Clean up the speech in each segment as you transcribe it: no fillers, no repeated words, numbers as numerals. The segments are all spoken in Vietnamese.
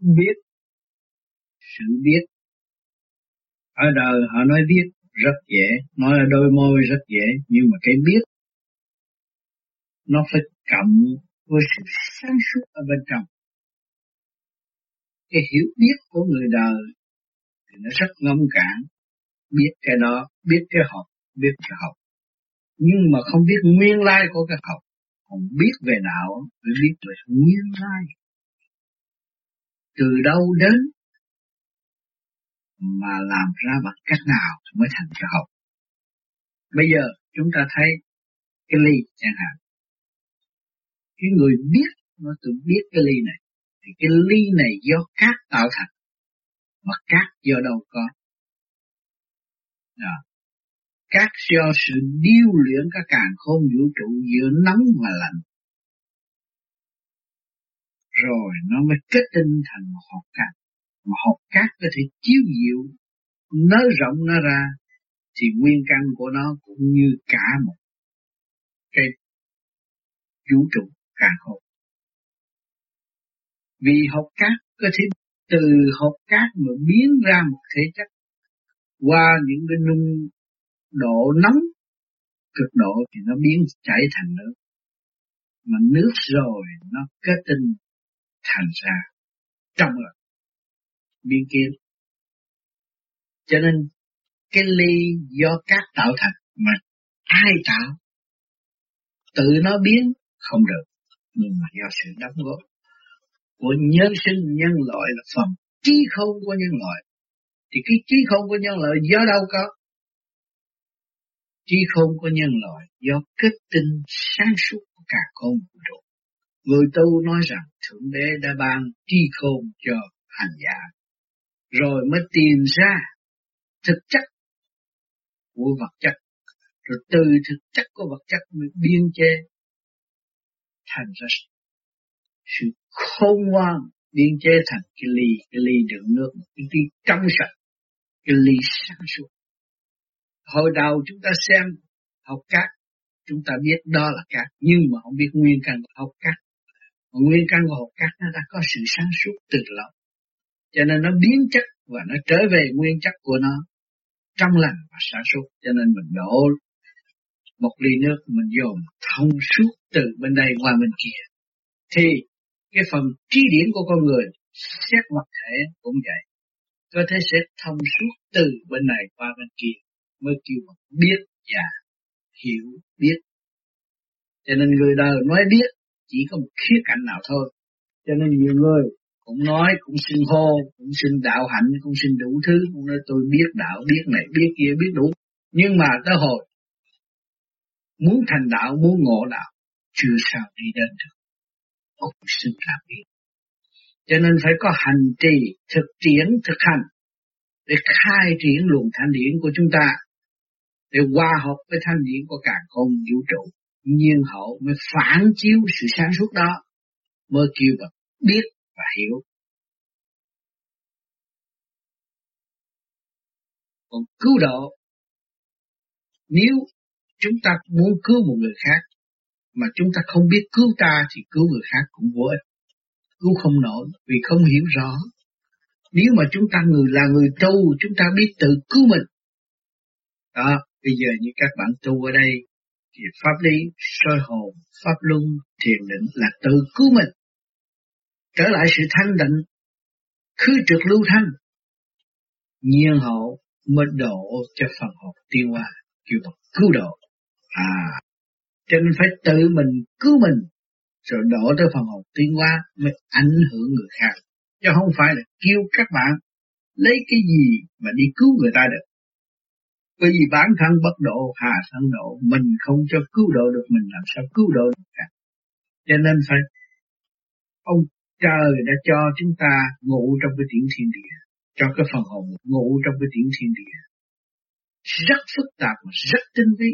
biết. Sự biết ở đời họ nói biết rất dễ, nói là đôi môi rất dễ, nhưng mà cái biết nó phải cộng với sự sáng suốt ở bên trong. Cái hiểu biết của người đời thì nó rất ngông cản, biết cái đó, biết cái học, biết cái học, nhưng mà không biết nguyên lai của cái học. Còn biết về đạo mới biết về nguyên lai, từ đâu đến mà làm ra bằng cách nào mới thành cái học. Bây giờ chúng ta thấy cái ly chẳng hạn, cái người biết nó tự biết cái ly này, thì cái ly này do cát tạo thành, mà cát do đâu có đó. Cát do sự điêu luyện các càn khôn vũ trụ giữa nóng và lạnh, rồi nó mới kết tinh thành một hột cát. Mà hột cát có thể chiếu diệu, nới rộng nó ra, thì nguyên căn của nó cũng như cả một cái vũ trụ càn khôn. Vì hột cát có thể từ hột cát mà biến ra một thể chất qua những cái nung độ nóng cực độ thì nó biến chảy thành nước, mà nước rồi nó kết tinh thành ra trong là biến kiến. Cho nên cái ly do cát tạo thành, mà ai tạo tự nó biến không được, nhưng mà do sự đóng góp của nhân sinh nhân loại là phần trí khôn của nhân loại, thì cái trí khôn của nhân loại do đâu có? Trí khôn của nhân loại do kết tinh sáng suốt của cả khôn vũ trụ. Người tu nói rằng Thượng Đế đã ban trí khôn cho hành giả, rồi mới tìm ra thực chất của vật chất, rồi từ thực chất của vật chất mới biên chế thành ra sự khôn ngoan, biên chế thành cái ly đựng nước, cái ly trong sạch, cái ly sáng suốt. Hồi đầu chúng ta xem học cát, chúng ta biết đó là cát, nhưng mà không biết nguyên căn của học cát. Nguyên căn của học cát nó đã có sự sáng suốt từ lâu, cho nên nó biến chất và nó trở về nguyên chất của nó, trong lành và sáng suốt. Cho nên mình đổ một ly nước, mình dồn thông suốt từ bên đây qua bên kia, thì cái phần trí điển của con người xét vật thể cũng vậy, có thể sẽ thông suốt từ bên này qua bên kia, mới kêu bằng biết và hiểu biết. Cho nên người đời nói biết chỉ có một khía cạnh nào thôi. Cho nên nhiều người cũng nói, cũng xưng hô, cũng xưng đạo hạnh, cũng xưng đủ thứ, cũng nói tôi biết đạo, biết này, biết kia, biết đủ. Nhưng mà tới hồi muốn thành đạo, muốn ngộ đạo, chưa sao đi đến được, ông xưng là biết. Cho nên phải có hành trì, thực tiễn, thực hành, để khai triển luồng thanh điển của chúng ta, để hòa hợp với thanh điển của cả con vũ trụ nhiên hậu, mới phản chiếu sự sáng suốt đó, mới kêu bằng biết và hiểu. Còn cứu độ, nếu chúng ta muốn cứu một người khác mà chúng ta không biết cứu ta, thì cứu người khác cũng vô ích, cứu không nổi vì không hiểu rõ. Nếu mà chúng ta là người tu, chúng ta biết tự cứu mình. Đó, bây giờ như các bạn tu ở đây, thì pháp lý, soi hồn, pháp luân, thiền định là tự cứu mình. Trở lại sự thanh định, khứ trượt lưu thanh, nhiên hậu mới độ cho phần hồn tiêu hóa, kêu bằng cứu độ. Cho nên phải tự mình cứu mình, rồi độ tới phần hồn tiêu hóa mới ảnh hưởng người khác. Chứ không phải là kêu các bạn lấy cái gì mà đi cứu người ta được. Bởi vì bản thân bất độ, hà thân độ, mình không cho cứu độ được mình, làm sao cứu độ được cả. Cho nên phải, ông trời đã cho chúng ta ngủ trong cái tiếng thiên địa, cho cái phần hồn ngủ trong cái tiếng thiên địa, rất phức tạp mà rất tinh vi,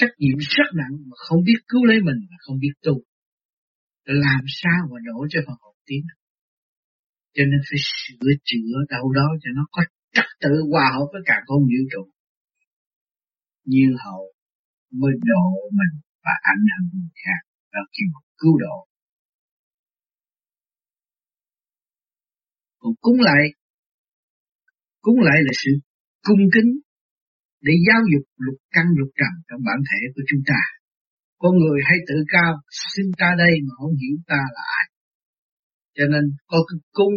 trách nhiệm rất nặng mà không biết cứu lấy mình, mà không biết tu. Làm sao mà đổ cho phần hồn tiến? Cho nên phải sửa chữa đâu đó cho nó có trật tự hòa hợp với cả con vũ trụ. Nhiên hậu mới độ mình và ảnh hưởng người khác, đó kêu cứu độ. Còn cúng lại là sự cung kính để giáo dục lục căn lục trần trong bản thể của chúng ta. Con người hay tự cao, xin ta đây mà không hiểu ta là ai. Cho nên có cái cung,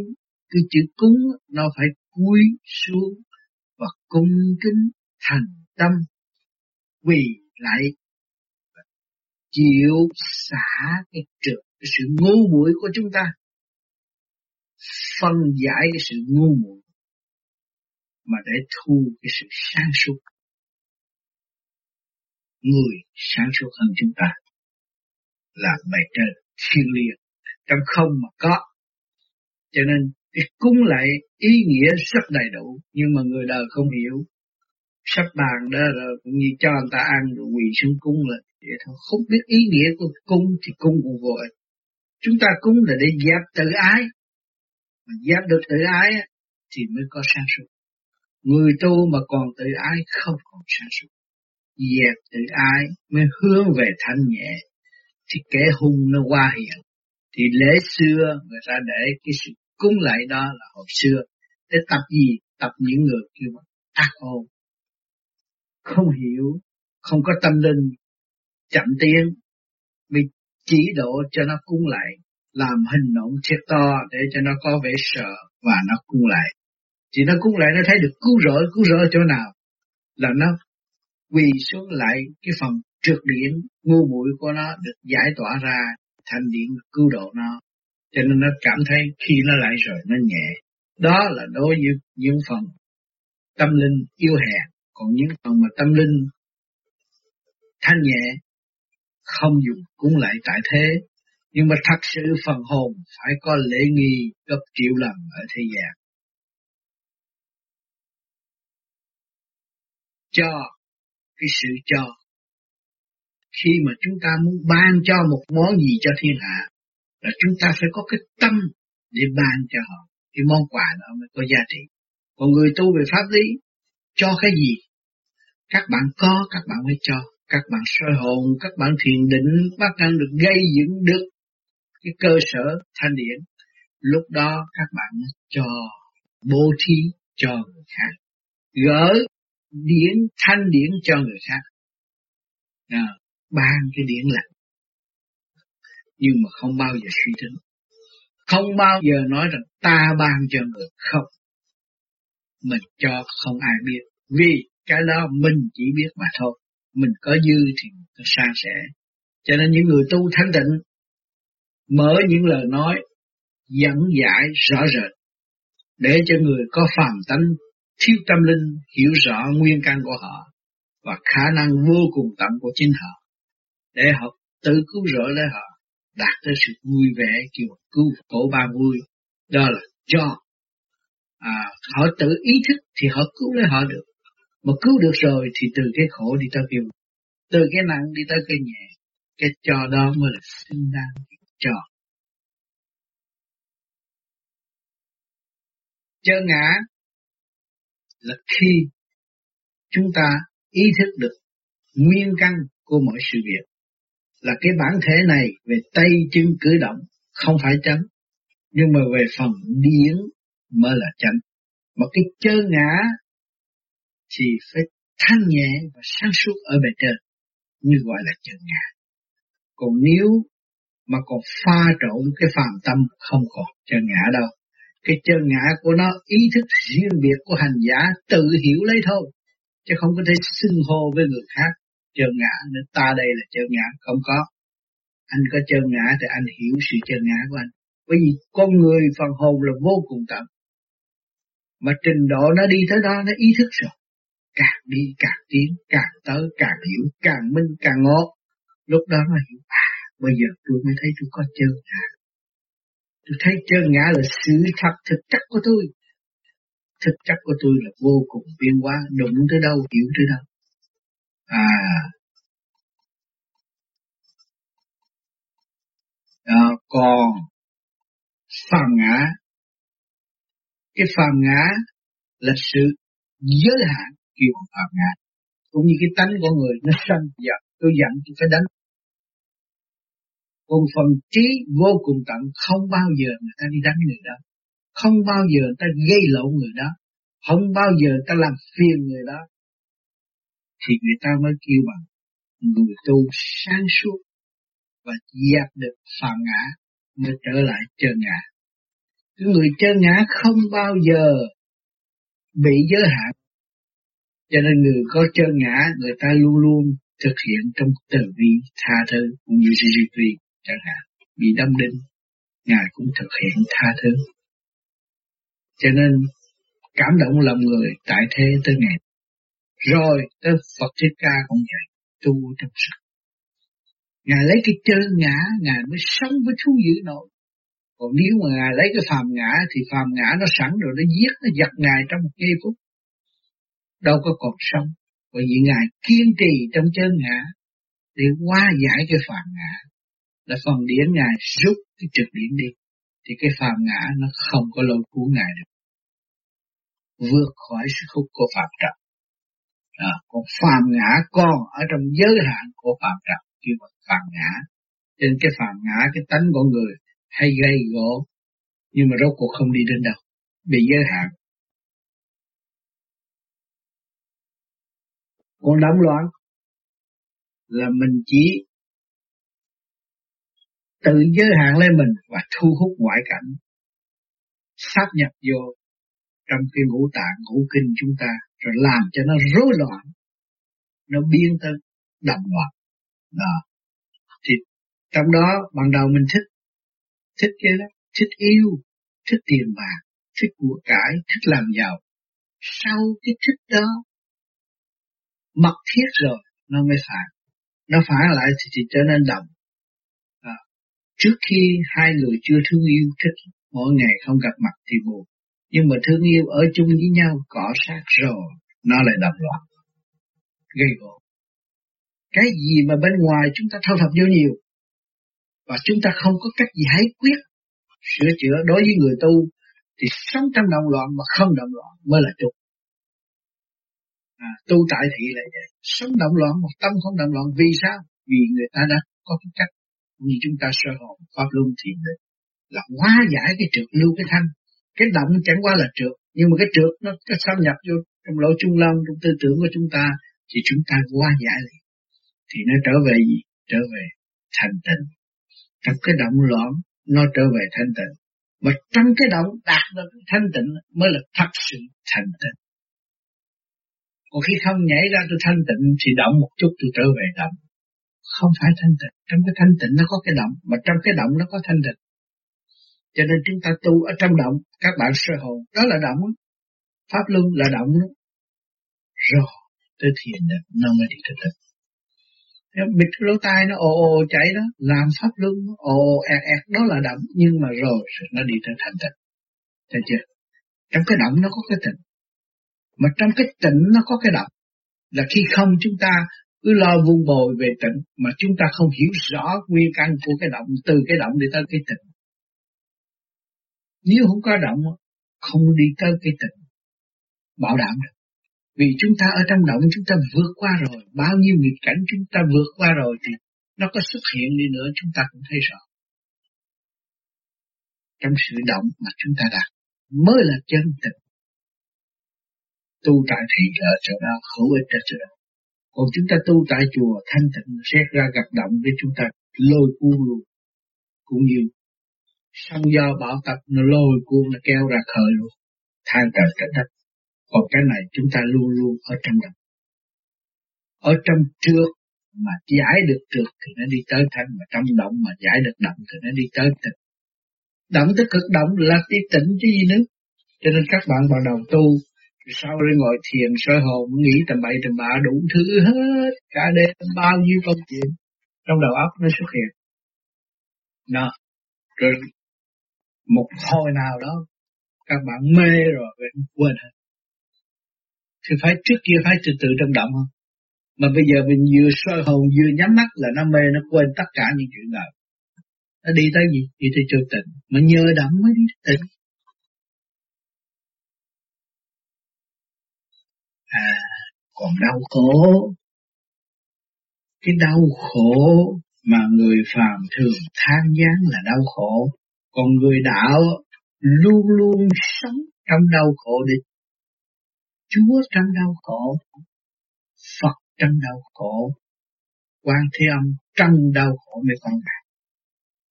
cái chữ cúng nó phải cúi xuống và cung kính thành tâm, quỳ lại, chịu xả cái sự ngu muội của chúng ta, phân giải cái sự ngu muội mà để thu cái sự sáng suốt. Người sáng suốt hơn chúng ta là bề trên thiên liêng, trong không mà có. Cho nên cái cúng lại ý nghĩa rất đầy đủ, nhưng mà người đời không hiểu. Sắp bàn đó rồi cũng như cho người ta ăn rồi quỳ xuống cúng lại vậy thôi, không biết ý nghĩa của cúng thì cúng cũng vội. Chúng ta cúng là để dẹp tự ái, mà dẹp được tự ái thì mới có sáng suốt. Người tu mà còn tự ái không còn sáng suốt. Dẹp tự ái mới hướng về thanh nhẹ, thì kẻ hung nó qua hiện. Thì lễ xưa người ta để cái sự cúng lại đó là hồi xưa để tập gì? Tập những người kêu bằng ác ôn, không hiểu, không có tâm linh, chậm tiến, bị chỉ độ cho nó cúng lại, làm hình nộm thiệt to để cho nó có vẻ sợ và nó cúng lại. Chỉ nó cúng lại nó thấy được cứu rỗi chỗ nào là nó quỳ xuống lại, cái phần trượt điển ngu muội của nó được giải tỏa ra thành điển cứu độ nó. Cho nên nó cảm thấy khi nó lại rồi nó nhẹ. Đó là đối với những phần tâm linh yếu hèn. Còn những phần mà tâm linh thanh nhẹ không dùng cúng lại tại thế. Nhưng mà thật sự phần hồn phải có lễ nghi gấp triệu lần ở thế gian, cho cái sự cho. Khi mà chúng ta muốn ban cho một món gì cho thiên hạ là chúng ta phải có cái tâm để ban cho họ, cái món quà đó mới có giá trị. Còn người tu về pháp lý, cho cái gì? Các bạn có, các bạn mới cho. Các bạn soi hồn, các bạn thiền định, các bạn được gây dựng được cái cơ sở thanh điển. Lúc đó các bạn cho, bố thí cho người khác, gỡ điển, thanh điển cho người khác, ban cái điển lặng. Nhưng mà không bao giờ suy tính, không bao giờ nói rằng ta ban cho người, không. Mình cho không ai biết, vì cái đó mình chỉ biết mà thôi. Mình có dư thì mình có san sẻ. Cho nên những người tu thanh tịnh mở những lời nói dẫn giải rõ rệt để cho người có phàm tánh thiếu tâm linh hiểu rõ nguyên căn của họ và khả năng vô cùng tận của chính họ, để họ tự cứu rỗi lấy họ đạt tới sự vui vẻ, kiểu cứu khổ ban vui. Đó là cho. Họ tự ý thức thì họ cứu lấy họ được. Mà cứu được rồi thì từ cái khổ đi tới cái vui, từ cái nặng đi tới cái nhẹ. Cái cho đó mới là xứng đáng cho. Chớ ngã là khi chúng ta ý thức được nguyên căn của mọi sự việc, là cái bản thể này về tay chân cử động không phải chánh, nhưng mà về phần điển mới là chánh. Mà cái chớ ngã thì phải thanh nhẹ và sáng suốt ở bề trên, như gọi là chớ ngã. Còn nếu mà còn pha trộn cái phàm tâm không còn chớ ngã đâu. Cái chớ ngã của nó ý thức riêng biệt của hành giả tự hiểu lấy thôi, chứ không có thể xưng hô với người khác chớ ngã nữa. Ta đây là chớ ngã, không có. Anh có chớ ngã thì anh hiểu sự chớ ngã của anh. Bởi vì con người phần hồn là vô cùng tận, mà trình độ nó đi tới đó nó ý thức rồi, càng đi càng tiến, càng tới càng hiểu, càng minh càng ngộ. Lúc đó nó hiểu bây giờ tôi mới thấy tôi có chớ ngã. Tôi thấy chớ ngã là sự thật thực chất của tôi. Thực chất của tôi là vô cùng biến hóa, đụng tới đâu hiểu tới đâu. Còn phàm ngã, cái phàm ngã là sự giới hạn kiểu phàm ngã, cũng như cái tánh của người nó sân giận, tôi giận tôi phải đánh. Còn phần trí vô cùng tận không bao giờ người ta đi đánh người đó, không bao giờ ta gây lộn người đó, không bao giờ ta làm phiền người đó, thì người ta mới kêu bằng người tu sáng suốt và dẹp được phàm ngã mới trở lại chân ngã. Cái người chân ngã không bao giờ bị giới hạn, cho nên người có chân ngã người ta luôn luôn thực hiện trong từ bi tha thứ, cũng như GGP chẳng hạn, bị đâm đinh Ngài cũng thực hiện tha thứ. Cho nên cảm động lòng người tại thế tới ngày, rồi tới Phật Thích Ca cũng vậy, tu trong sạch. Ngài lấy cái chân ngã, Ngài mới sống với thú dữ nội. Còn nếu mà Ngài lấy cái phàm ngã, thì phàm ngã nó sẵn rồi, nó giết, nó giật Ngài trong một giây phút, đâu có còn sống. Bởi vì Ngài kiên trì trong chân ngã để hóa giải cái phàm ngã, là phần điển Ngài rút cái trực điển đi, thì cái phàm ngã nó không có lôi cuốn Ngài được, vượt khỏi sức hút của phạm trần. Còn phàm ngã còn ở trong giới hạn của phạm trần, kêu là phàm ngã. Trên cái phàm ngã, cái tánh của người hay gây gỗ, nhưng mà rốt cuộc không đi đến đâu, bị giới hạn. Còn động loạn là mình chỉ tự giới hạn lên mình và thu hút ngoại cảnh sáp nhập vô trong cái ngũ tạng ngũ kinh chúng ta, rồi làm cho nó rối loạn, nó biến tới động loạn đó. Thì trong đó ban đầu mình thích cái đó, thích yêu, thích tiền bạc, thích của cải, thích làm giàu. Sau cái thích đó mật thiết rồi nó mới phản, nó phản lại thì trở nên động. Trước khi hai người chưa thương yêu, thích mỗi ngày không gặp mặt thì buồn, nhưng mà thương yêu ở chung với nhau cọ sát rồi nó lại động loạn, gây gỗ. Cái gì mà bên ngoài chúng ta thâu thập vô nhiều và chúng ta không có cách gì giải quyết sửa chữa, đối với người tu thì sống trong động loạn mà không động loạn mới là tu. Tu tại thị là vậy, sống động loạn mà tâm không động loạn. Vì sao? Vì người ta đã có cái cách như chúng ta sơ hồn pháp luân thiền định là hóa giải cái trượt lưu cái thanh. Cái động chẳng qua là trượt, nhưng mà cái trượt nó có xâm nhập vô trong lỗ trung lông, trong tư tưởng của chúng ta, thì chúng ta hóa giải liền, thì nó trở về gì? Trở về thanh tịnh. Trong cái động loạn nó trở về thanh tịnh, mà trong cái động đạt được thanh tịnh mới là thật sự thanh tịnh. Còn khi không nhảy ra tôi thanh tịnh thì động một chút tôi trở về động, không phải thanh tịnh. Trong cái thanh tịnh nó có cái động, mà trong cái động nó có thanh tịnh. Cho nên chúng ta tu ở trong động, các bạn sơ hồn, đó là động, pháp luân là động đó. Rồi tới thiền định nó mới đi thực tập. Nếu bịt lỗ tai nó ồ ồ chảy đó, làm pháp luân ồ ồ ẹt ẹt, đó là động, nhưng mà rồi nó đi tới thanh tịnh. Thấy chưa? Trong cái động nó có cái tịnh, mà trong cái tịnh nó có cái động. Là khi không chúng ta cứ lo vun bồi về tịnh, mà chúng ta không hiểu rõ nguyên căn của cái động, từ cái động đi tới cái tịnh. Nếu không có động, không đi tới cái tịnh, bảo đảm được. Vì chúng ta ở trong động chúng ta vượt qua rồi, bao nhiêu nghịch cảnh chúng ta vượt qua rồi, thì nó có xuất hiện đi nữa chúng ta cũng thấy rõ. Trong sự động mà chúng ta đạt mới là chân tịnh. Tu tại thị là chỗ đó, hữu ích là chỗ đó. Còn chúng ta tu tại chùa thanh tịnh, xét ra gặp động để chúng ta lôi cuốn luôn, cũng như sông do bão tập nó lôi cuốn, nó kéo ra khơi luôn, than trời trách đất. Còn cái này chúng ta luôn luôn ở trong động, ở trong trượt mà giải được trượt thì nó đi tới thanh, mà trong động mà giải được động thì nó đi tới tịnh. Động tới cực động là đi tịnh chứ gì nữa. Cho nên các bạn vào đầu tu, sau rồi ngồi thiền sơ hồn nghĩ tầm bậy đủ thứ hết cả đêm, bao nhiêu công chuyện trong đầu óc nó xuất hiện đó. Rồi một hồi nào đó các bạn mê rồi quên hết. Thì phải trước kia phải từ từ trong động không? Mà bây giờ mình vừa soi hồn vừa nhắm mắt là nó mê, nó quên tất cả những chuyện đời. Nó đi tới gì? Đi tới chỗ tịnh. Mà nhờ động mới đi tịnh. Còn đau khổ. Cái đau khổ mà người phàm thường than vãn là đau khổ. Còn người đạo luôn luôn sống trong đau khổ để Chúa trong đau khổ, Phật trong đau khổ, Quan Thế Âm trong đau khổ mấy con bạn.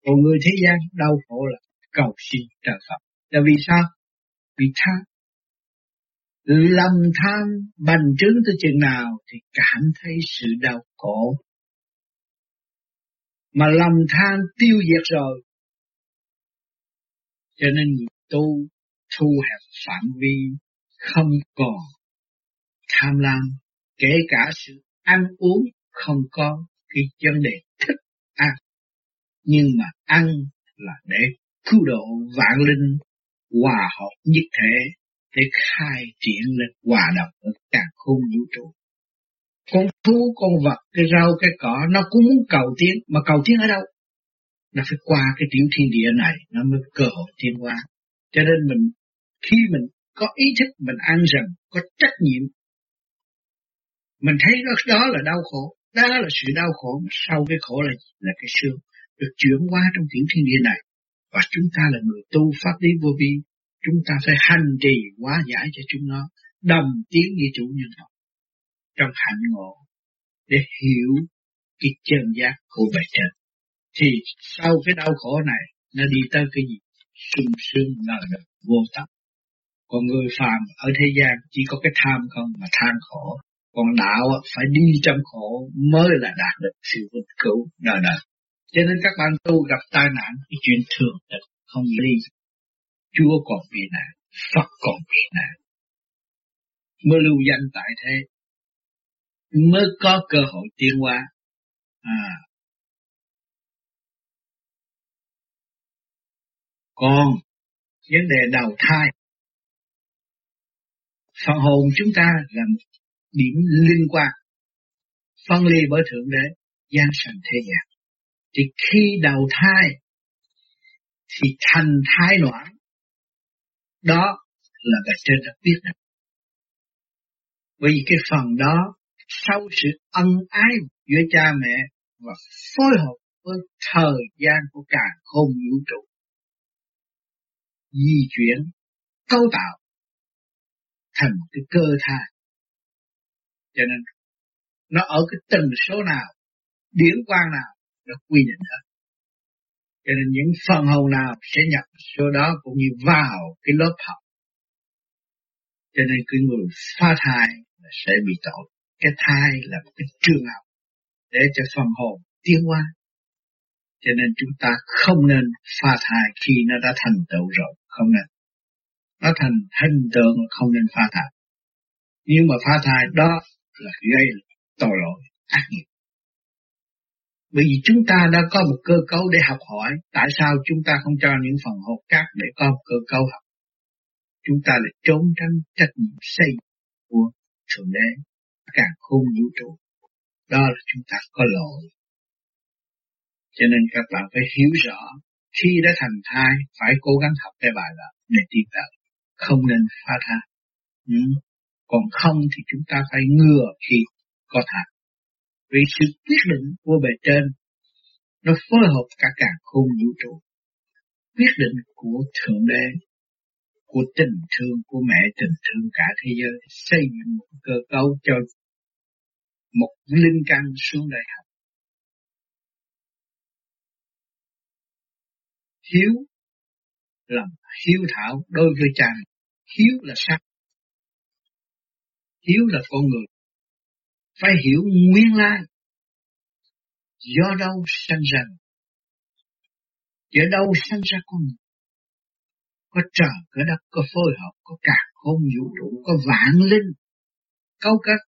Còn người thế gian đau khổ là cầu xin trời Phật. Là vì sao? Vì tham. Lầm tham bành trướng tới chừng nào thì cảm thấy sự đau khổ. Mà lầm tham tiêu diệt rồi, cho nên người tu thu hẹp phạm vi, không còn tham lam, kể cả sự ăn uống không có, cái vấn đề thích ăn. Nhưng mà ăn là để cứu độ vạn linh, hòa hợp nhất thể, để khai triển lên hòa đồng ở càn khôn vũ trụ. Con thú, con vật, cái rau, cái cỏ, nó cũng muốn cầu tiến, mà cầu tiến ở đâu? Nó phải qua cái tiểu thiên địa này, nó mới cơ hội tiến qua. Cho nên mình, khi mình có ý thức, mình ăn rằng, có trách nhiệm, mình thấy đó là đau khổ, đó là sự đau khổ, sau cái khổ là gì? Là cái sương, được chuyển qua trong tiểu thiên địa này. Và chúng ta là người tu pháp lý vô vi, chúng ta phải hành trì hóa giải cho chúng nó, đồng tiến với chủ nhân học, trong hạnh ngộ, để hiểu cái chân giác của bề trên. Thì sau cái đau khổ này, nó đi tới cái gì? Sung sướng ngờ được vô tận. Còn người phàm ở thế gian chỉ có cái tham không mà than khổ. Còn đạo phải đi trong khổ mới là đạt được sự vĩnh cửu đời đời. Cho nên các bạn tu gặp tai nạn, cái chuyện thường tình không đi. Chúa còn bị nạn, Phật còn bị nạn, mới lưu danh tại thế, mới có cơ hội tiến hóa. Còn vấn đề đầu thai, phần hồn chúng ta là một điểm liên quan, phân ly bởi Thượng Đế, gian sanh thế gian. Thì khi đầu thai, thì thành thai loãng, đó là bề trên đã biết được. Bởi vì cái phần đó, sau sự ân ái giữa cha mẹ và phối hợp với thời gian của càn khôn vũ trụ, di chuyển, cấu tạo thành một cái cơ thai. Cho nên nó ở cái tần số nào, điển quang nào, nó quy định hết. Cho nên những phần hồn nào sẽ nhập số đó cũng như vào cái lớp học. Cho nên cái người phá thai là sẽ bị tội. Cái thai là một cái trường học để cho phần hồn tiến hóa. Cho nên chúng ta không nên phá thai khi nó đã thành tựu rồi. Không nên. Nó thành hình tượng không nên phá thai. Nhưng mà phá thai đó là gây tội lỗi, ác nghiệp. Bởi vì chúng ta đã có một cơ cấu để học hỏi, tại sao chúng ta không cho những phần hồn khác để có một cơ cấu học? Chúng ta lại trốn tránh trách nhiệm xây của Thượng Đế, càn khôn vũ trụ. Đó là chúng ta có lỗi. Cho nên các bạn phải hiểu rõ, khi đã thành thai, phải cố gắng học cái bài đó để tiến tới, không nên phá thai. Còn không thì chúng ta phải ngừa khi có thai. Vì sự quyết định của bề trên, nó phối hợp cả càn khôn vũ trụ. Quyết định của Thượng Đế, của tình thương của mẹ, tình thương cả thế giới, xây dựng một cơ cấu cho một linh căn xuống đại học. Hiếu là hiếu thảo đối với cha. Hiếu là sao? Hiếu là con người phải hiểu nguyên lai, do đâu sanh ra, do đâu sanh ra con người. Có trời, có đất, có phối hợp, có càn khôn vũ trụ, có vạn linh cấu kết,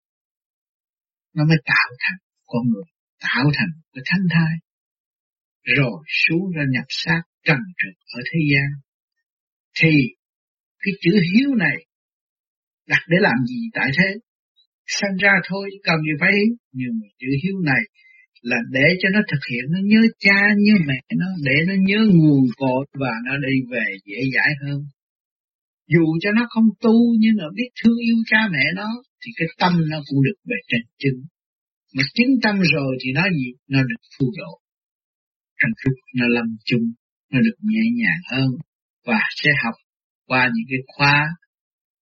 nó mới tạo thành con người, tạo thành cái thánh thai, rồi xuống ra nhập xác trần trượt ở thế gian. Thì cái chữ hiếu này đặt để làm gì tại thế? Sanh ra thôi, cần gì phải hiếu. Nhưng chữ hiếu này là để cho nó thực hiện, nó nhớ cha, nhớ mẹ nó, để nó nhớ nguồn cội và nó đi về dễ dãi hơn. Dù cho nó không tu nhưng nó biết thương yêu cha mẹ nó, thì cái tâm nó cũng được bề trên chứng. Mà chứng tâm rồi thì nó gì? Nó được phù độ. Trong phút nó lâm chung, nó được nhẹ nhàng hơn. và sẽ học qua những cái khóa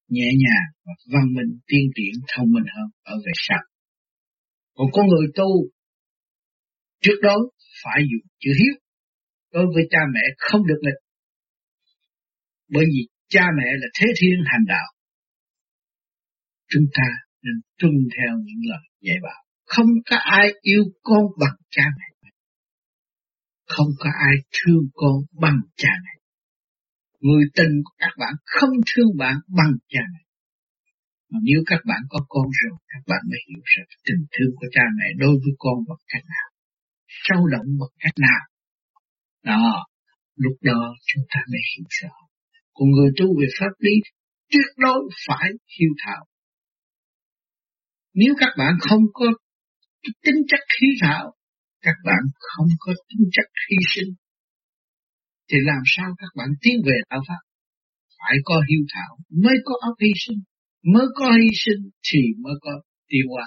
nhẹ nhàng và văn minh tiên tiến thông minh hơn ở về sau. Còn con người tu trước đó phải dùng chữ hiếu đối với cha mẹ không được nghịch, bởi vì cha mẹ là thế thiên hành đạo. Chúng ta nên tuân theo những lời dạy bảo. Không có ai yêu con bằng cha mẹ, không có ai thương con bằng cha mẹ. Người tình của các bạn không thương bạn bằng cha mẹ. Mà nếu các bạn có con rồi, các bạn mới hiểu rằng tình thương của cha mẹ đối với con bằng cách nào, sâu đậm bằng cách nào. Đó, lúc đó chúng ta mới hiểu rõ. Còn người tu về pháp lý tuyệt đối phải hiếu thảo. Nếu các bạn không có tính chất hiếu thảo, các bạn không có tính chất hy sinh, thì làm sao các bạn tiến về đạo pháp? Phải có hiếu thảo mới có óc hy sinh, mới có hy sinh thì mới có tiêu hóa.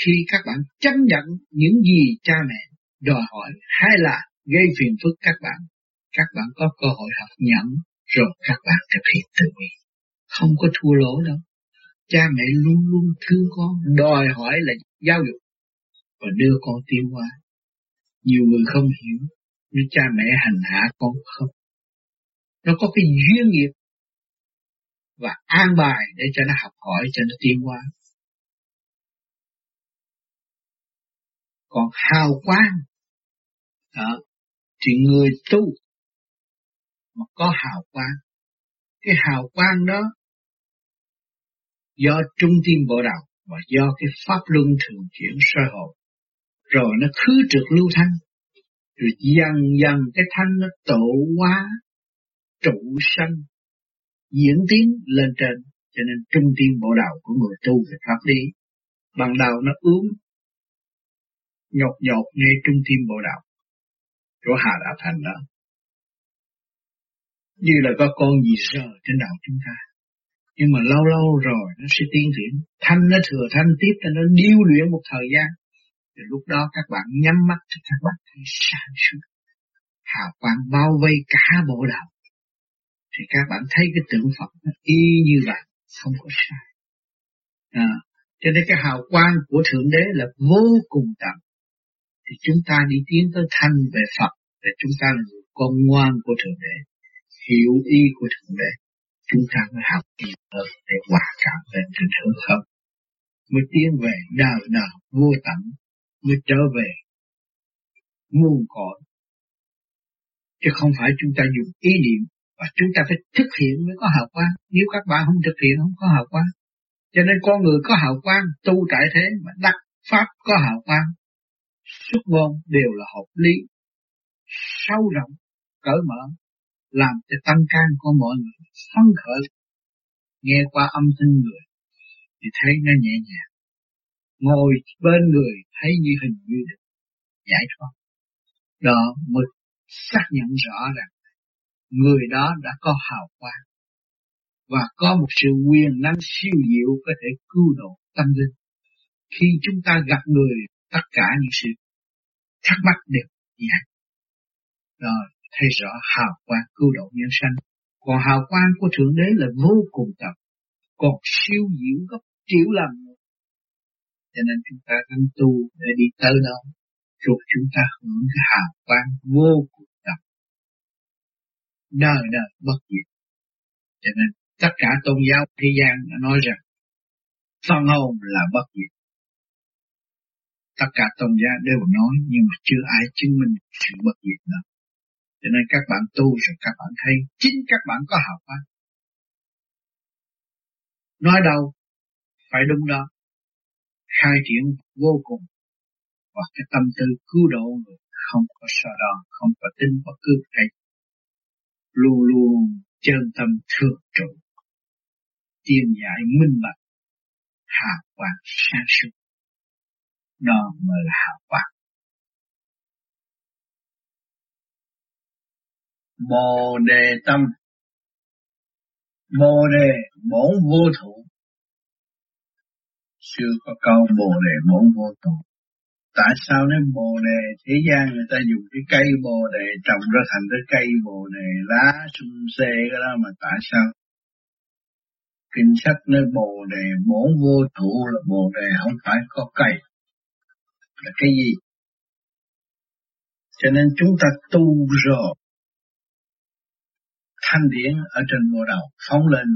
Khi các bạn chấp nhận những gì cha mẹ đòi hỏi hay là gây phiền phức các bạn có cơ hội học nhẫn rồi các bạn thực hiện tự nguyện, không có thua lỗ đâu. Cha mẹ luôn luôn thương con, đòi hỏi là giáo dục và đưa con tiến hóa. Nhiều người không hiểu, như cha mẹ hành hạ con không, nó có cái duyên nghiệp và an bài để cho nó học hỏi, cho nó tiến hóa. Còn hào quang đó, thì người tu mà có hào quang, cái hào quang đó do trung tim bộ đầu và do cái pháp luân thường chuyển soi hồn, rồi nó khứ trượt lưu thanh, rồi dần dần cái thanh nó tổ hóa trụ sanh diễn tiến lên trên. Cho nên trung tim bộ đầu của người tu về pháp lý ban đầu nó ướm nhột nhột ngay trung tim bộ đầu chỗ hạ đạo thành đó, như là có con gì sờ trên đầu chúng ta. Nhưng mà lâu lâu rồi nó sẽ tiến triển, thanh nó thừa thanh tiếp, nó điêu luyện một thời gian. Thì lúc đó các bạn nhắm mắt thì các bạn thấy sáng suốt, hào quang bao vây cả bộ đầu. Thì các bạn thấy cái tượng Phật nó y như vậy, không có sai. Cho nên cái hào quang của Thượng Đế là vô cùng tận. Thì chúng ta đi tiến tới thanh về Phật, để chúng ta là người con ngoan của Thượng Đế, hiểu ý của Thượng Đế. Chúng ta mới học nhiều hơn để hòa cảm lên trên hư không, mới tiến về đời đời vô tận, mới trở về muôn cõi. Chứ không phải chúng ta dùng ý niệm, và chúng ta phải thực hiện mới có hào quang. Nếu các bạn không thực hiện không có hào quang. Cho nên con người có hào quang, tu tại thế mà đắc pháp có hào quang, xuất ngôn đều là hợp lý, sâu rộng, cởi mở, làm cho tâm can của mọi người phấn khởi. Nghe qua âm thanh người thì thấy nó nhẹ nhàng, ngồi bên người thấy như hình như được giải thoát. Đó mới xác nhận rõ rằng người đó đã có hào quang và có một sự quyền năng siêu diệu có thể cứu độ tâm linh. Khi chúng ta gặp người, tất cả những sự thắc mắc đều giải rồi, thấy rõ hào quang cứu độ nhân sanh. Còn hào quang của Thượng Đế là vô cùng tận, còn siêu diệu gấp triệu lần. Cho nên chúng ta cần tu để đi tới đó, rồi chúng ta hưởng cái hào quang vô cùng tận, đời đời bất diệt. Cho nên tất cả tôn giáo thế gian đã nói rằng phần hồn là bất diệt. Tất cả tôn giáo đều nói, nhưng mà chưa ai chứng minh sự bất diệt nào. Cho nên các bạn tu rồi các bạn thấy chính các bạn có hào quang. Nói đâu phải đúng đó, khai triển vô cùng. Và cái tâm tư cứu độ người không có so đo, không có tính bất cứ cái, luôn luôn chân tâm thượng trụ, tiên giải minh bạch, hào quang sáng suốt. Đó mới là hào quang. Bồ đề tâm, bồ đề bổn vô thụ. Xưa có câu bồ đề bổn vô thụ, Tại sao nếu bồ đề thế gian người ta dùng cái cây bồ đề trồng ra thành cái cây bồ đề lá sum xê cái đó, mà tại sao kinh sách nói bồ đề bổn vô trụ là bồ đề không phải có cây là cái gì? Cho nên chúng ta tu rồi thanh điển ở trên bộ đầu phóng lên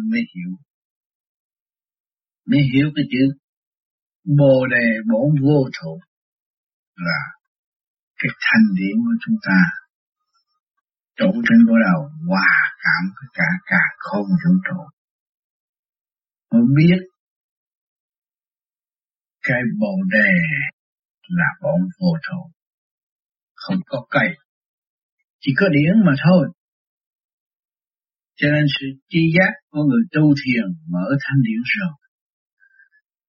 mới hiểu cái chữ bồ đề bổn vô trụ là cái thanh điển của chúng ta trụ trên bộ đầu hòa cảm với cả không vũ trụ. Mới biết cái bồ đề là bổn vô trụ, không có cây, chỉ có điển mà thôi. Cho nên sự tri giác của người tu thiền mở thanh điển rồi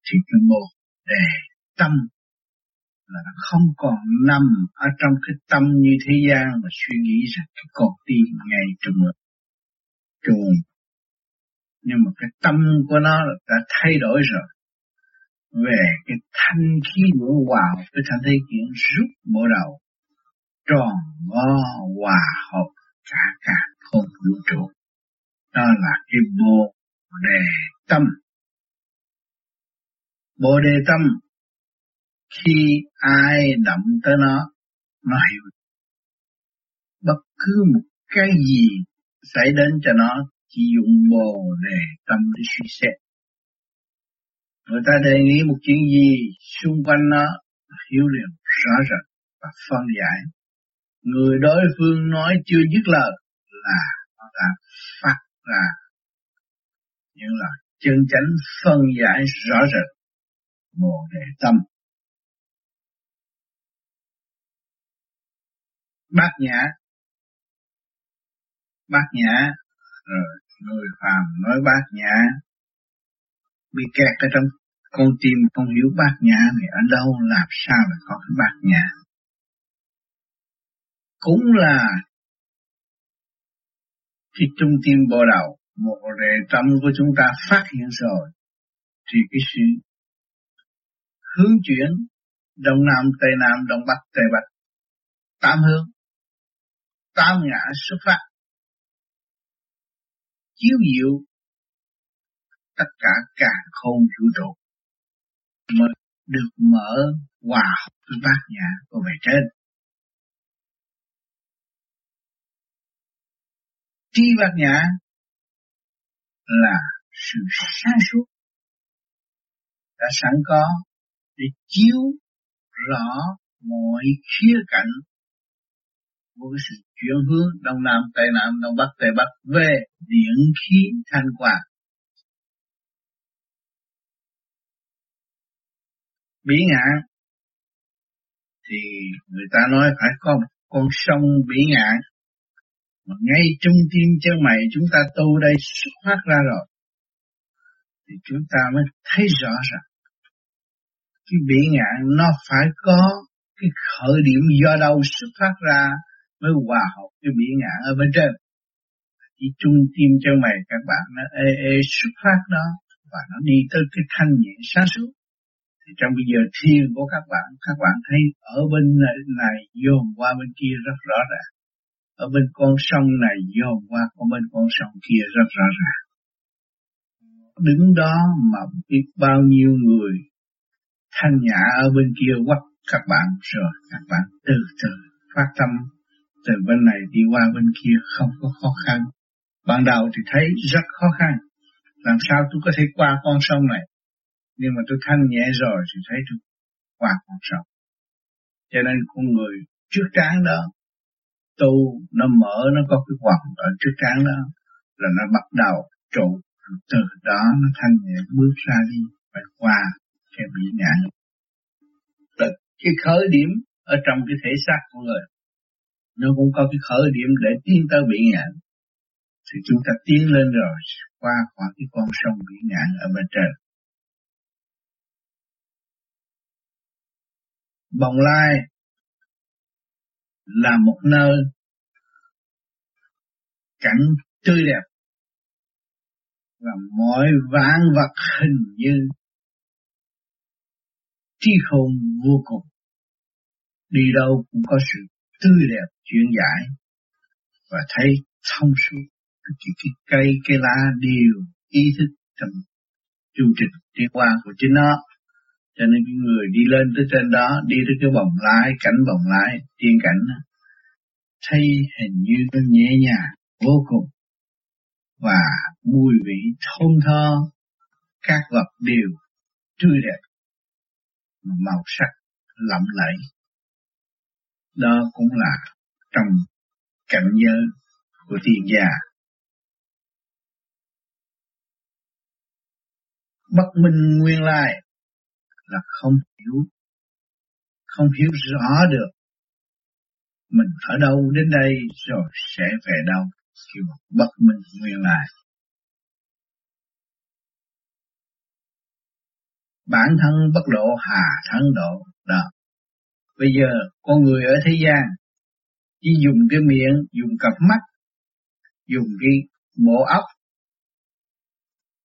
thì cái bồ đề tâm là nó không còn nằm ở trong cái tâm như thế gian mà suy nghĩ rằng cái con tim ngay trong chuồng, nhưng mà cái tâm của nó đã thay đổi rồi, về cái thanh khí của hòa với thanh thế kiện rút bộ đầu tròn vo hòa hợp cả không vũ trụ. Đó là cái bồ đề tâm. Bồ đề tâm khi ai động tới nó hiểu bất cứ một cái gì xảy đến cho nó chỉ dùng bồ đề tâm để suy xét. Người ta đề nghị một chuyện gì xung quanh nó hiểu liền rõ ràng và phân giải. Người đối phương nói chưa dứt lời là nó đã phát ra những lời chân chánh phân giải rõ ràng. Bồ đề tâm bát nhã rồi người phàm nói bát nhã bị kẹt ở trong con tim không hiểu bát nhã này ở đâu, làm sao lại có cái bát nhã. Cũng là khi trung tim bộ đầu bộ đề tâm của chúng ta phát hiện rồi thì cái sự hướng chuyển đông nam tây nam đông bắc tây bắc, tám hướng tám ngã xuất phát chiếu diệu tất cả càn khôn vũ trụ mới được mở hòa hợp với bát nhã của bề trên. Trí bát nhã là sự sáng suốt đã sẵn có để chiếu rõ mọi khía cạnh của sự chuyển hướng đông nam tây nam đông bắc tây bắc về điển khí thanh quang. Bỉ ngạn thì người ta nói phải có một con sông bỉ ngạn, mà ngay trung tim chân mày chúng ta tu đây xuất phát ra rồi thì chúng ta mới thấy rõ rằng cái bỉ ngạn nó phải có cái khởi điểm do đâu xuất phát ra mới hòa hợp cái bỉ ngạn ở bên trên. Chỉ trung tim chân mày các bạn nó xuất phát đó và nó đi tới cái thanh nhẹ sáng suốt. Thì trong bây giờ thiền của các bạn thấy ở bên này dồn qua bên kia rất rõ ràng, ở bên con sông này dồn qua ở bên con sông kia rất rõ ràng. Đứng đó mà biết bao nhiêu người thanh nhã ở bên kia quắc các bạn rồi, các bạn từ từ phát tâm từ bên này đi qua bên kia không có khó khăn. Ban đầu thì thấy rất khó khăn, làm sao tôi có thể qua con sông này, nhưng mà tôi thanh nhẹ rồi thì thấy tôi qua con sông. Cho nên con người trước trán đó tu nó mở, nó có cái quặng ở trước trán đó là nó bắt đầu trụ, từ đó nó thanh nhẹ bước ra đi phải qua cái bị ngạn. Cái khởi điểm ở trong cái thể xác của người nó cũng có cái khởi điểm để tiến tới bị ngạn. Thì chúng ta tiến lên rồi qua khỏi cái con sông bị ngạn ở bên trên. Bồng Lai là một nơi cảnh tươi đẹp và mọi vạn vật hình như trí khôn vô cùng đi đâu cũng có sự tươi đẹp chuyển giải và thấy thông suốt. Cái cây, cái lá đều ý thức trong chu trình tiến hóa của chính nó. Cho nên cái người đi lên tới trên đó, đi tới cái vòng lái, cảnh vòng lái, tiên cảnh, thấy hình như nó nhẹ nhàng vô cùng và mùi vị thơm tho, các vật đều tươi đẹp, màu sắc lẫm lẫy. Đó cũng là trong cảnh giới của thiên gia. Bất minh nguyên lai là không hiểu rõ được mình ở đâu đến đây rồi sẽ về đâu, kiểu bất minh nguyên lai. Bản thân bất độ hà thân độ đó. Bây giờ con người ở thế gian chỉ dùng cái miệng, dùng cặp mắt, dùng cái bộ óc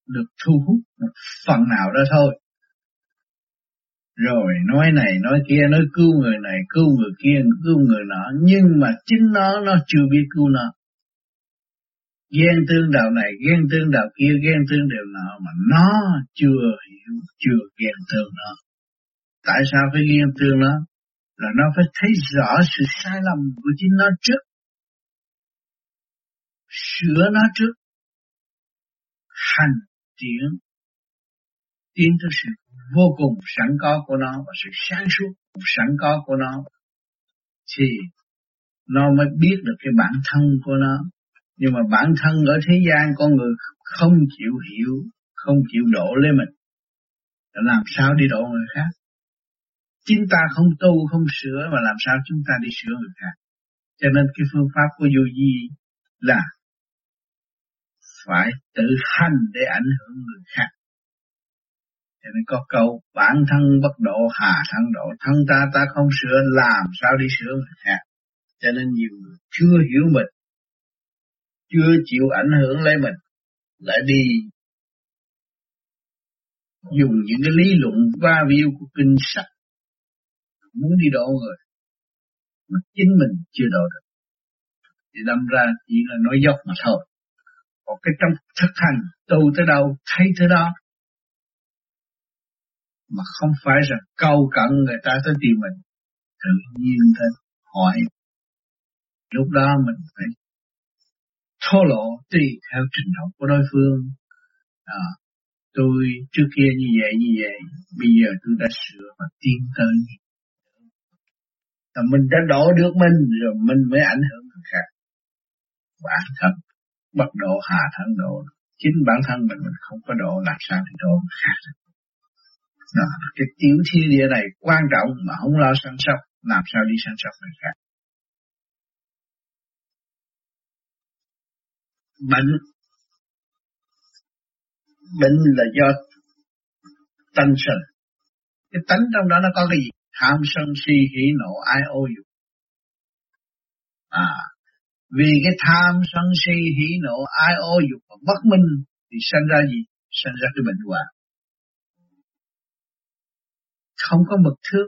được thu hút một phần nào đó thôi. Rồi nói này nói kia, nói cứu người này, cứu người kia, cứu người nọ, nhưng mà chính nó chưa biết cứu nó. Ghen tương đạo này, ghen tương đạo kia, ghen tương điều nọ mà nó chưa hiểu, chưa ghen tương nó. Tại sao phải ghen tương nó? Là nó phải thấy rõ sự sai lầm của chính nó trước, sửa nó trước, hành tiến, tiến tới sự vô cùng sẵn có của nó và sự sáng suốt sẵn có của nó, thì nó mới biết được cái bản thân của nó. Nhưng mà bản thân ở thế gian con người không chịu hiểu, không chịu độ lấy mình, làm sao đi độ người khác? Chính ta không tu, không sửa mà làm sao chúng ta đi sửa người khác? Cho nên cái phương pháp của Yogi là phải tự hành để ảnh hưởng người khác. Cho nên có câu bản thân bất độ hà thân độ, thân ta ta không sửa làm sao đi sửa người khác? Cho nên nhiều người chưa hiểu mình, chưa chịu ảnh hưởng lấy mình, lại đi dùng những cái lý luận va víu của kinh sách muốn đi độ người, mà chính mình chưa độ được thì đâm ra chỉ là nói dốc mà thôi. Còn cái trong thực hành tu tới đâu thấy tới đó, mà không phải rằng câu cận người ta tới tìm mình, tự nhiên tới hỏi. Lúc đó mình phải thô lộ tùy theo trình độ của đối phương. Tôi trước kia như vậy, bây giờ tôi đã sửa và tiến tới. Là mình đã đổ được mình rồi mình mới ảnh hưởng người khác. Bản thân bất độ hà thân độ, chính bản thân mình không có độ làm sao thì độ người khác. Đó, cái tiểu thiên địa này quan trọng mà không lo săn sóc, làm sao đi săn sóc người khác? Bệnh là do tánh sân. Cái tánh trong đó nó có cái gì? Tham sân si hỉ nộ ái ô dục. Vì cái tham sân si hỉ nộ ái ô dục và bất minh thì sanh ra gì? Sanh ra cái bệnh hoạn. Không có mực thước,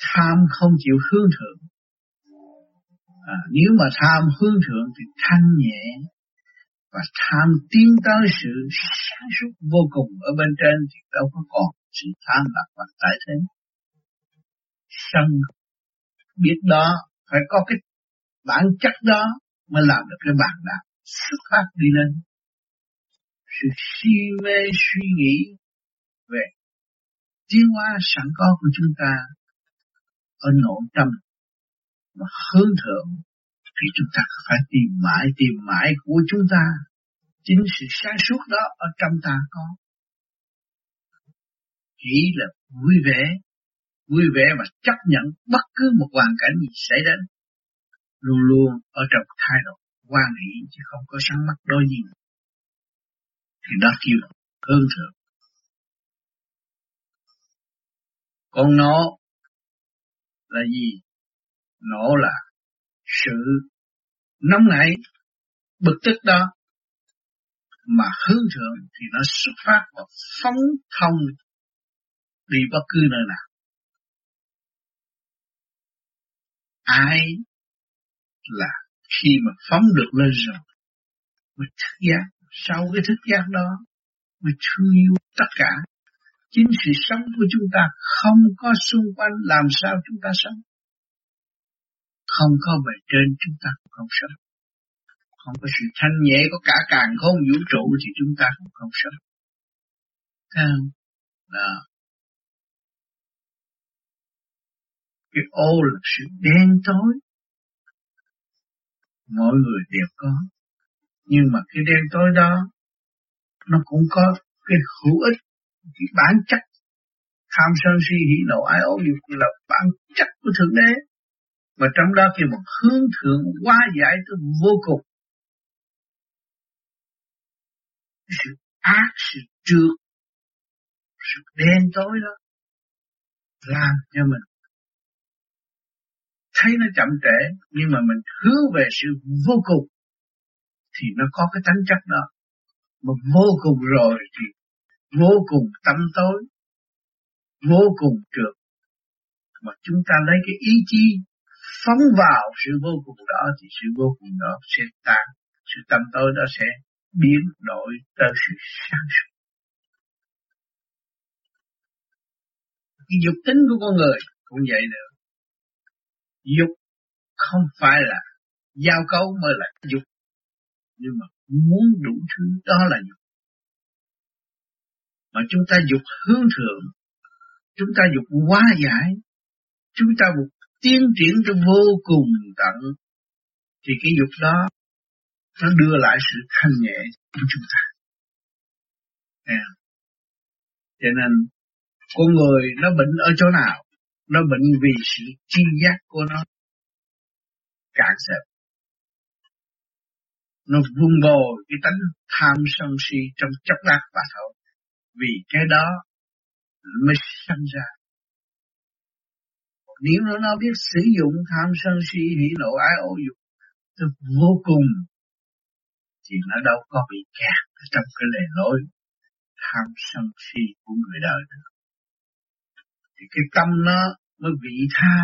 tham không chịu hướng thượng. Nếu mà tham hướng thượng thì thanh nhẹ và tham tiến tới sự sáng suốt vô cùng ở bên trên thì đâu có còn sự tham lạc và tại thế. Sân biết đó, phải có cái bản chất đó mới làm được cái bản đạo xuất phát đi lên. Sự si mê suy nghĩ về tiến hóa sẵn có của chúng ta ở nội tâm mà hướng thượng thì chúng ta phải tìm mãi của chúng ta. Chính sự sáng suốt đó ở trong ta có. Chỉ là vui vẻ và chấp nhận bất cứ một hoàn cảnh gì xảy đến, luôn luôn ở trong thái độ hoan hỷ chứ không có sáng mắt đối nhìn, thì đó kêu hướng thượng. Còn nó là gì? Nộ là sự nóng nảy, bực tức đó, mà hướng thượng thì nó xuất phát và phóng thông đi bất cứ nơi nào. ái là khi mà phóng được lên rồi mới thức giác. Sau cái thức giác đó mới thương yêu tất cả. Chính sự sống của chúng ta không có xung quanh, làm sao chúng ta sống? Không có bề trên chúng ta không sống. Không có sự thanh nhẹ của cả càn khôn vũ trụ thì chúng ta cũng không sống. Thấy không? Đó. Cái ô là sự đen tối. Mỗi người đều có. Nhưng mà cái đen tối đó nó cũng có cái hữu ích, cái bản chất. Tham sân si hỉ nộ ái ố dục là bản chất của Thượng Đế. Và trong đó khi một hướng thượng hóa giải tới vô cùng. Sự ác, sự trượt, sự đen tối đó làm cho mình thấy nó chậm trễ, nhưng mà mình hướng về sự vô cùng thì nó có cái tánh chất đó. Mà vô cùng rồi thì vô cùng tâm tối, vô cùng trượt. Mà chúng ta lấy cái ý chí phóng vào sự vô cùng đó thì sự vô cùng đó sẽ tan, sự tâm tối đó sẽ biến đổi tới sự sáng suốt. Cái dục tính của con người cũng vậy nữa. Dục không phải là giao cấu mới là dục, nhưng mà muốn đủ thứ đó là dục. Mà chúng ta dục hướng thượng, chúng ta dục hóa giải, chúng ta dục tiến triển cho vô cùng tận, thì cái dục đó nó đưa lại sự thanh nhẹ của chúng ta. Cho nên con người nó bệnh ở chỗ nào? Nó bệnh vì sự tri giác của nó cạn sạch. Nó vun bồi cái tánh tham sân si trong chốc lát và thôi. Vì cái đó mới sanh ra. Nếu nó biết sử dụng tham sân si hỉ nộ ái ố dục vô cùng thì nó đâu có bị kẹt trong cái lề lối tham sân si của người đời nữa. Thì cái tâm nó mới vị tha,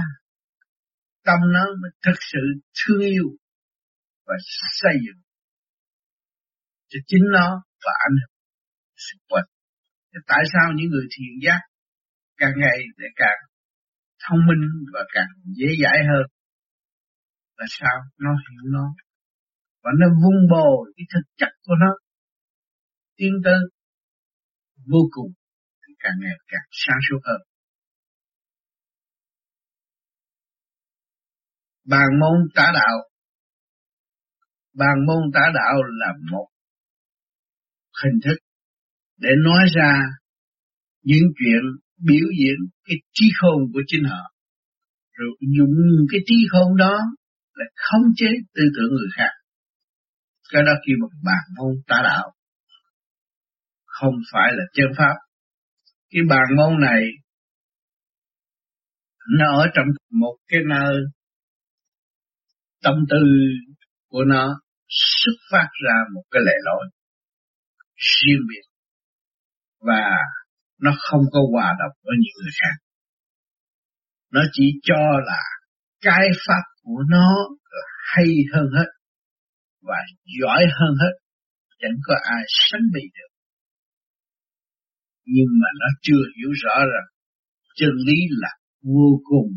tâm nó mới thực sự thương yêu và xây dựng cho chính nó và ảnh hưởng sự quật. Tại sao những người thiền giác càng ngày lại càng thông minh và càng dễ dãi hơn? Là sao? Nó hiểu nó và nó vun bồi cái thực chất của nó tiến tới vô cùng, càng ngày càng sáng suốt hơn. Bàn môn tả đạo. Bàn môn tả đạo là một hình thức để nói ra những chuyện biểu diễn cái trí khôn của chính họ, rồi dùng cái trí khôn đó là khống chế tư tưởng người khác. Cái đó kêu bằng bàn môn tả đạo, không phải là chân pháp. Cái bàn môn này nó ở trong một cái nơi tâm tư của nó xuất phát ra một cái lệ lỗi riêng biệt và nó không có hòa đồng với những người khác. Nó chỉ cho là cái pháp của nó là hay hơn hết và giỏi hơn hết, chẳng có ai sánh bì được. Nhưng mà nó chưa hiểu rõ rằng chân lý là vô cùng,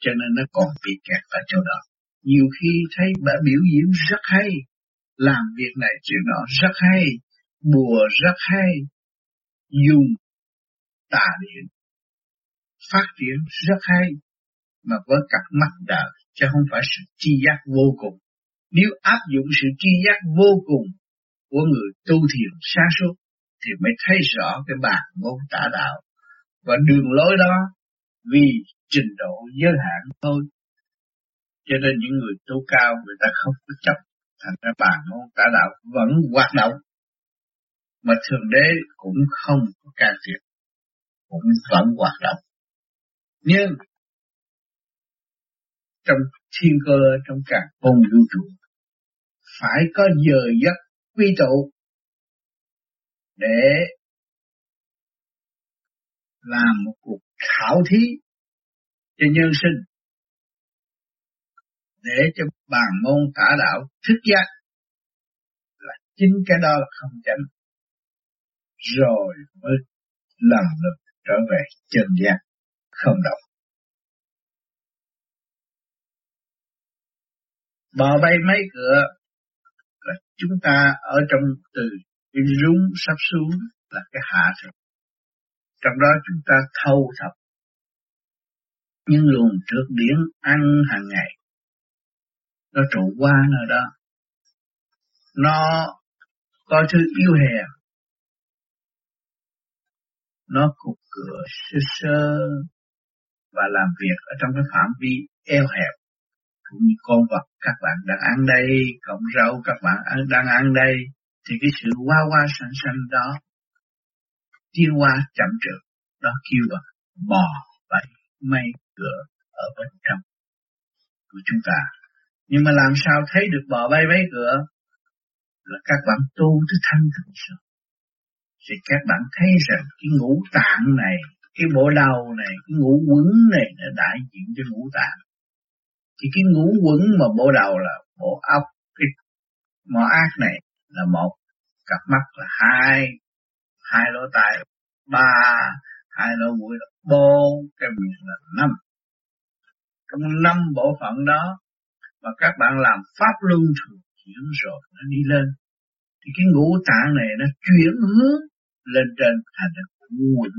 cho nên nó còn bị kẹt ở chỗ đó. Nhiều khi thấy bà biểu diễn rất hay, làm việc này chuyện đó rất hay, bùa rất hay, dùng tà điện phát triển rất hay, mà với cặp mắt đời, chứ không phải sự tri giác vô cùng. Nếu áp dụng sự tri giác vô cùng của người tu thiền sáng suốt thì mới thấy rõ cái bản ngôn tả đạo và đường lối đó, vì trình độ giới hạn thôi. Cho nên những người tu cao người ta không có chấp, thành ra bàn môn tả đạo vẫn hoạt động, mà Thượng Đế cũng không có can thiệp, cũng vẫn hoạt động. Nhưng trong thiên cơ, trong cả không vũ trụ phải có giờ giấc quy tụ để làm một cuộc khảo thí cho nhân sinh, để cho bàn môn tả đạo thức giác, là chính cái đó là không chánh, rồi mới lần lượt trở về chân giác không động. Bò bay mấy cửa là chúng ta ở trong từ cái rung sắp xuống là cái hạ rồi. Trong đó chúng ta thâu thập những luồng trượt điển ăn hàng ngày. Nó trụ qua nơi đó. Nó có thứ yêu hèn. Nó cục cửa sơ sơ và làm việc ở trong cái phạm vi eo hẹp. Cũng như con vật các bạn đang ăn đây, cộng rau các bạn đang ăn đây, thì cái sự hoa hoa xanh xanh đó tiến qua chậm trượt, đó kêu bằng bò bẫy mây cửa ở bên trong của chúng ta. Nhưng mà làm sao thấy được bò bay mấy cửa? Là các bạn tu tới thanh tịnh rồi thì các bạn thấy rằng cái ngũ tạng này, cái bộ đầu này, cái ngũ quẩn này nó đại diện cho ngũ tạng. Thì cái ngũ quẩn mà bộ đầu là bộ óc, cái mỏ ác này là một, cặp mắt là hai, hai lỗ tai là ba, hai lỗ mũi là bốn, cái miệng là năm. Trong năm bộ phận đó mà các bạn làm pháp luân thường chuyển rồi nó đi lên, thì cái ngũ tạng này nó chuyển hướng lên trên thành ngũ quẩn.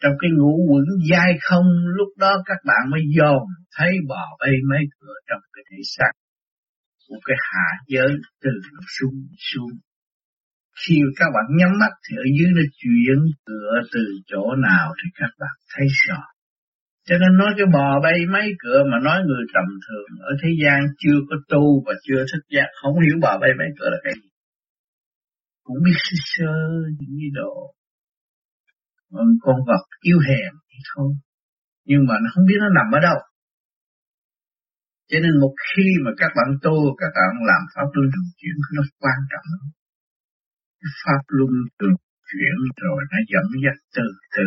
Trong cái ngũ quẩn dai không, lúc đó các bạn mới dồn thấy bò bay mấy cửa trong cái thể xác của cái hạ giới từ xuống xuống. Khi các bạn nhắm mắt thì ở dưới nó chuyển cửa từ chỗ nào thì các bạn thấy rõ. Cho nên nói cái bò bay mấy cửa mà nói người tầm thường ở thế gian chưa có tu và chưa thức giác không hiểu bò bay mấy cửa là cái gì. Cũng biết sơ sơ những cái đồ con vật yêu hèn thì thôi, nhưng mà nó không biết nó nằm ở đâu. Cho nên một khi mà các bạn tu, các bạn làm pháp luân thường chuyển, nó quan trọng lắm. Pháp luân thường chuyển rồi nó dẫn dắt từ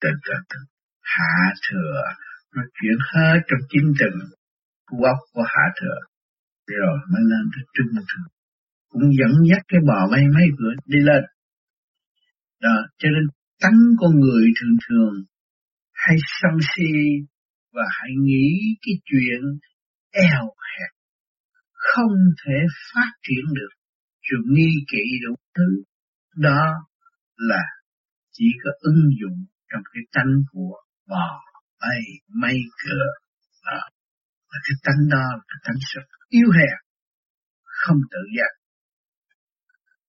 từ hạ thừa, nó chuyển hết trong chính tầng quốc của hạ thừa, rồi mới lên tới trung thừa, cũng dẫn dắt cái bò bay mấy cửa đi lên. Đó, cho nên tánh con người thường thường hay sân si và hãy nghĩ cái chuyện eo hẹp, không thể phát triển được, sự nghi kỵ đủ thứ, đó là chỉ có ứng dụng trong cái tánh của bò bay mây cửa. Đó, là cái tánh đó, cái tánh sự yếu hẹp, không tự giác.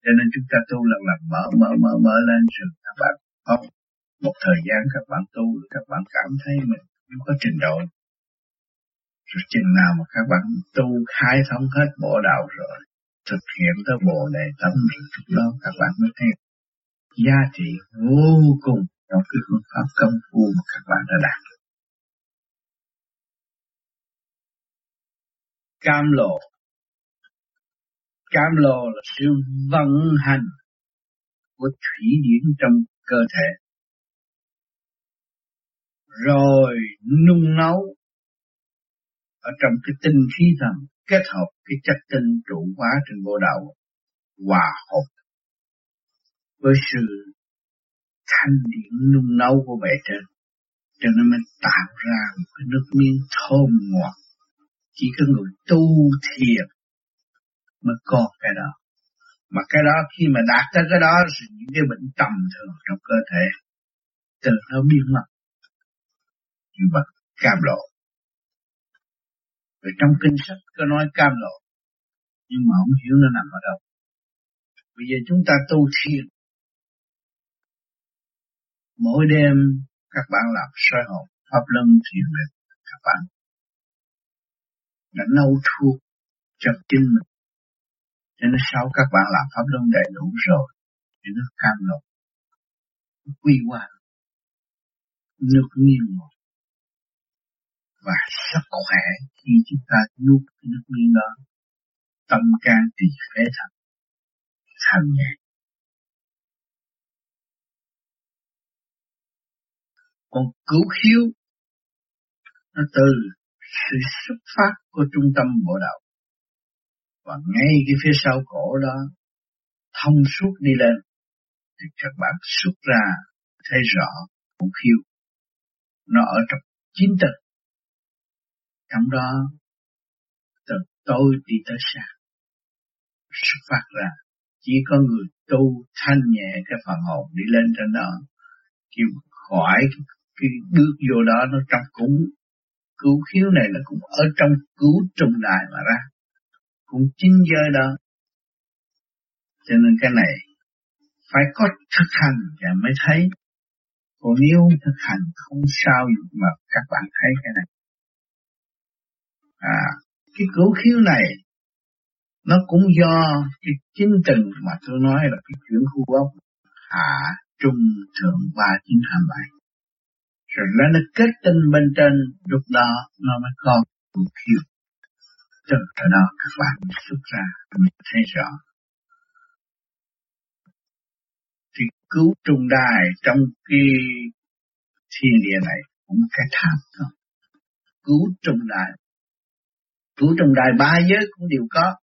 Cho nên chúng ta tu lần mở lên rồi các bạn học. Một thời gian các bạn tu, các bạn cảm thấy mình không có trình độ. Rồi chừng nào mà các bạn tu khai thông hết bộ đạo rồi, thực hiện tới bộ đề tâm mình, lúc đó các bạn mới thấy giá trị vô cùng trong cái phương pháp công phu mà các bạn đã đạt. Cam lộ là sự vận hành của thủy điển trong cơ thể, rồi nung nấu ở trong cái tinh khí thần, kết hợp cái chất tinh trụ hóa trên bộ đầu, hòa hợp với sự thanh điển nung nấu của bề trên, cho nên mới tạo ra một cái nước miếng thơm ngọt. Chỉ có người tu thiền mới có cái đó. Mà cái đó khi mà đạt tới cái đó thì những cái bệnh tầm thường trong cơ thể từ nó biến mất. Nhưng mà cam lộ, vì trong kinh sách có nói cam lộ, nhưng mà không hiểu nó nằm ở đâu. Bây giờ chúng ta tu thiền, mỗi đêm các bạn làm soi hồn pháp luân thiền định, các bạn đã nấu thuốc cho chính mình. Cho nên sau các bạn làm pháp luân đầy đủ rồi thì nó cam lộ, nó quy qua, nước nghiêng ngọt và rất khỏe. Khi chúng ta nuốt cái nước miếng đó, tâm can tỳ phế thận thanh nhẹ. Còn cửu khiếu nó từ sự xuất phát của trung tâm bộ đạo. Và ngay cái phía sau cổ đó thông suốt đi lên thì các bạn xuất ra thấy rõ cổ phiêu. Nó ở trong 9 tầng. Trong đó từ tối đi tới sáng xuất phát ra. Chỉ có người tu thanh nhẹ cái phần hồn đi lên trên đó, kêu khỏi cái bước vô đó, nó trong cũng cứu khiếu này, nó cũng ở trong cứu trùng đại mà ra, cũng chính giới đó. Cho nên cái này phải có thực hành thì mới thấy. Còn nếu thực hành không sao mà các bạn thấy cái này. Cái cứu khiếu này nó cũng do cái 9 tầng mà tôi nói là cái chuyển khu gốc hạ trung thượng 3, 9, 27. Rồi là nó kết tinh bên trên, lúc đó nó mới có cứu khiếu. Từ đó các bạn xuất ra mình thấy rõ. Thì cứu trung đài trong cái thiên địa này cũng cái tham thôi. Cứu trung đài 3 giới cũng đều có,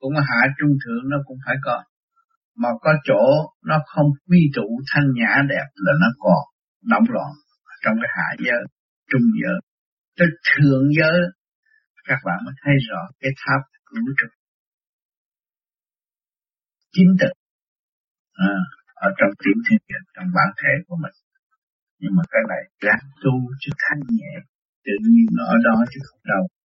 cũng hạ trung thượng nó cũng phải có. Mà có chỗ nó không quy tụ thanh nhã đẹp là nó còn động loạn trong cái hạ giới, trung giới, tới thượng giới. Các bạn mới thấy rõ cái tháp cứu trục 9 tầng ở trong tiếng thiên địa, trong bản thể của mình. Nhưng mà cái này ráng tu chứ thanh nhẹ, tự nhiên nó ở đó chứ không đâu.